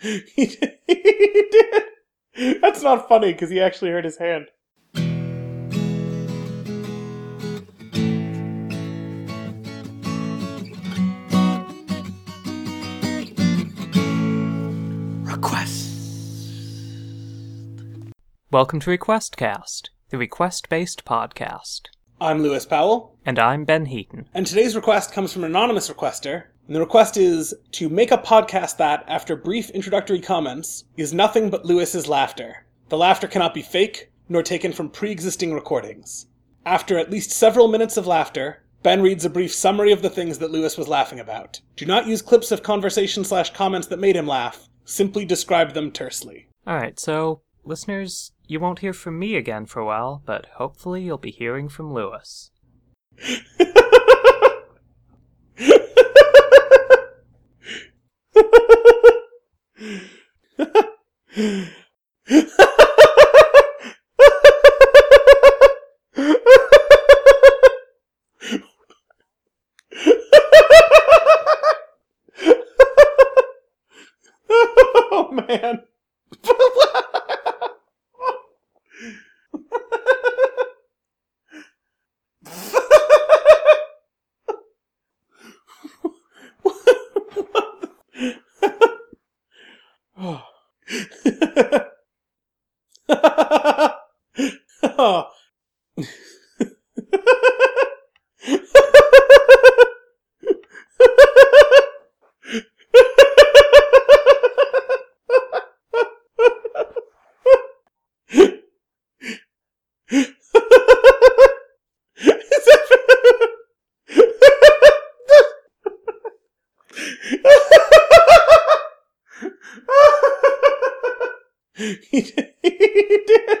He did. That's not funny, because he actually hurt his hand. Welcome to Request Cast, the request-based podcast. I'm Lewis Powell. And I'm Ben Heaton. And today's request comes from an anonymous requester, and the request is to make a podcast that, after brief introductory comments, is nothing but Lewis's laughter. The laughter cannot be fake, nor taken from pre-existing recordings. After at least several minutes of laughter, Ben reads a brief summary of the things that Lewis was laughing about. Do not use clips of conversation/comments that made him laugh. Simply describe them tersely. Alright, so, listeners, you won't hear from me again for a while, but hopefully you'll be hearing from Lewis. Oh, man. He did.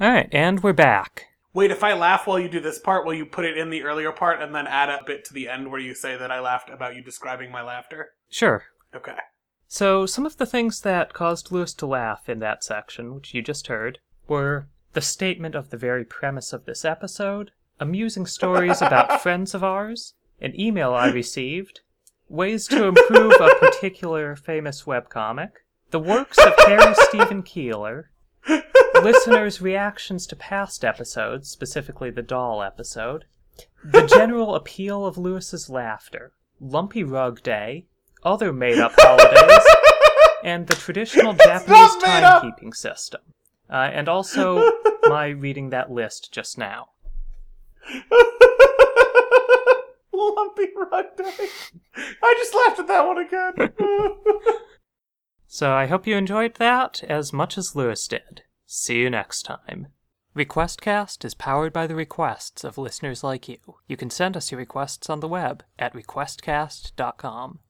Alright, and we're back. Wait, if I laugh while you do this part, will you put it in the earlier part and then add a bit to the end where you say that I laughed about you describing my laughter? Sure. Okay. So, some of the things that caused Lewis to laugh in that section, which you just heard, were the statement of the very premise of this episode, amusing stories about friends of ours, an email I received, ways to improve a particular famous webcomic, the works of Harry Stephen Keeler, listeners' reactions to past episodes, specifically the doll episode, the general appeal of Lewis's laughter, Lumpy Rug Day, other made-up holidays, and the traditional Japanese timekeeping system. And also my reading that list just now. Lumpy Rug Day. I just laughed at that one again. So I hope you enjoyed that as much as Lewis did. See you next time. Request Cast is powered by the requests of listeners like you. You can send us your requests on the web at requestcast.com.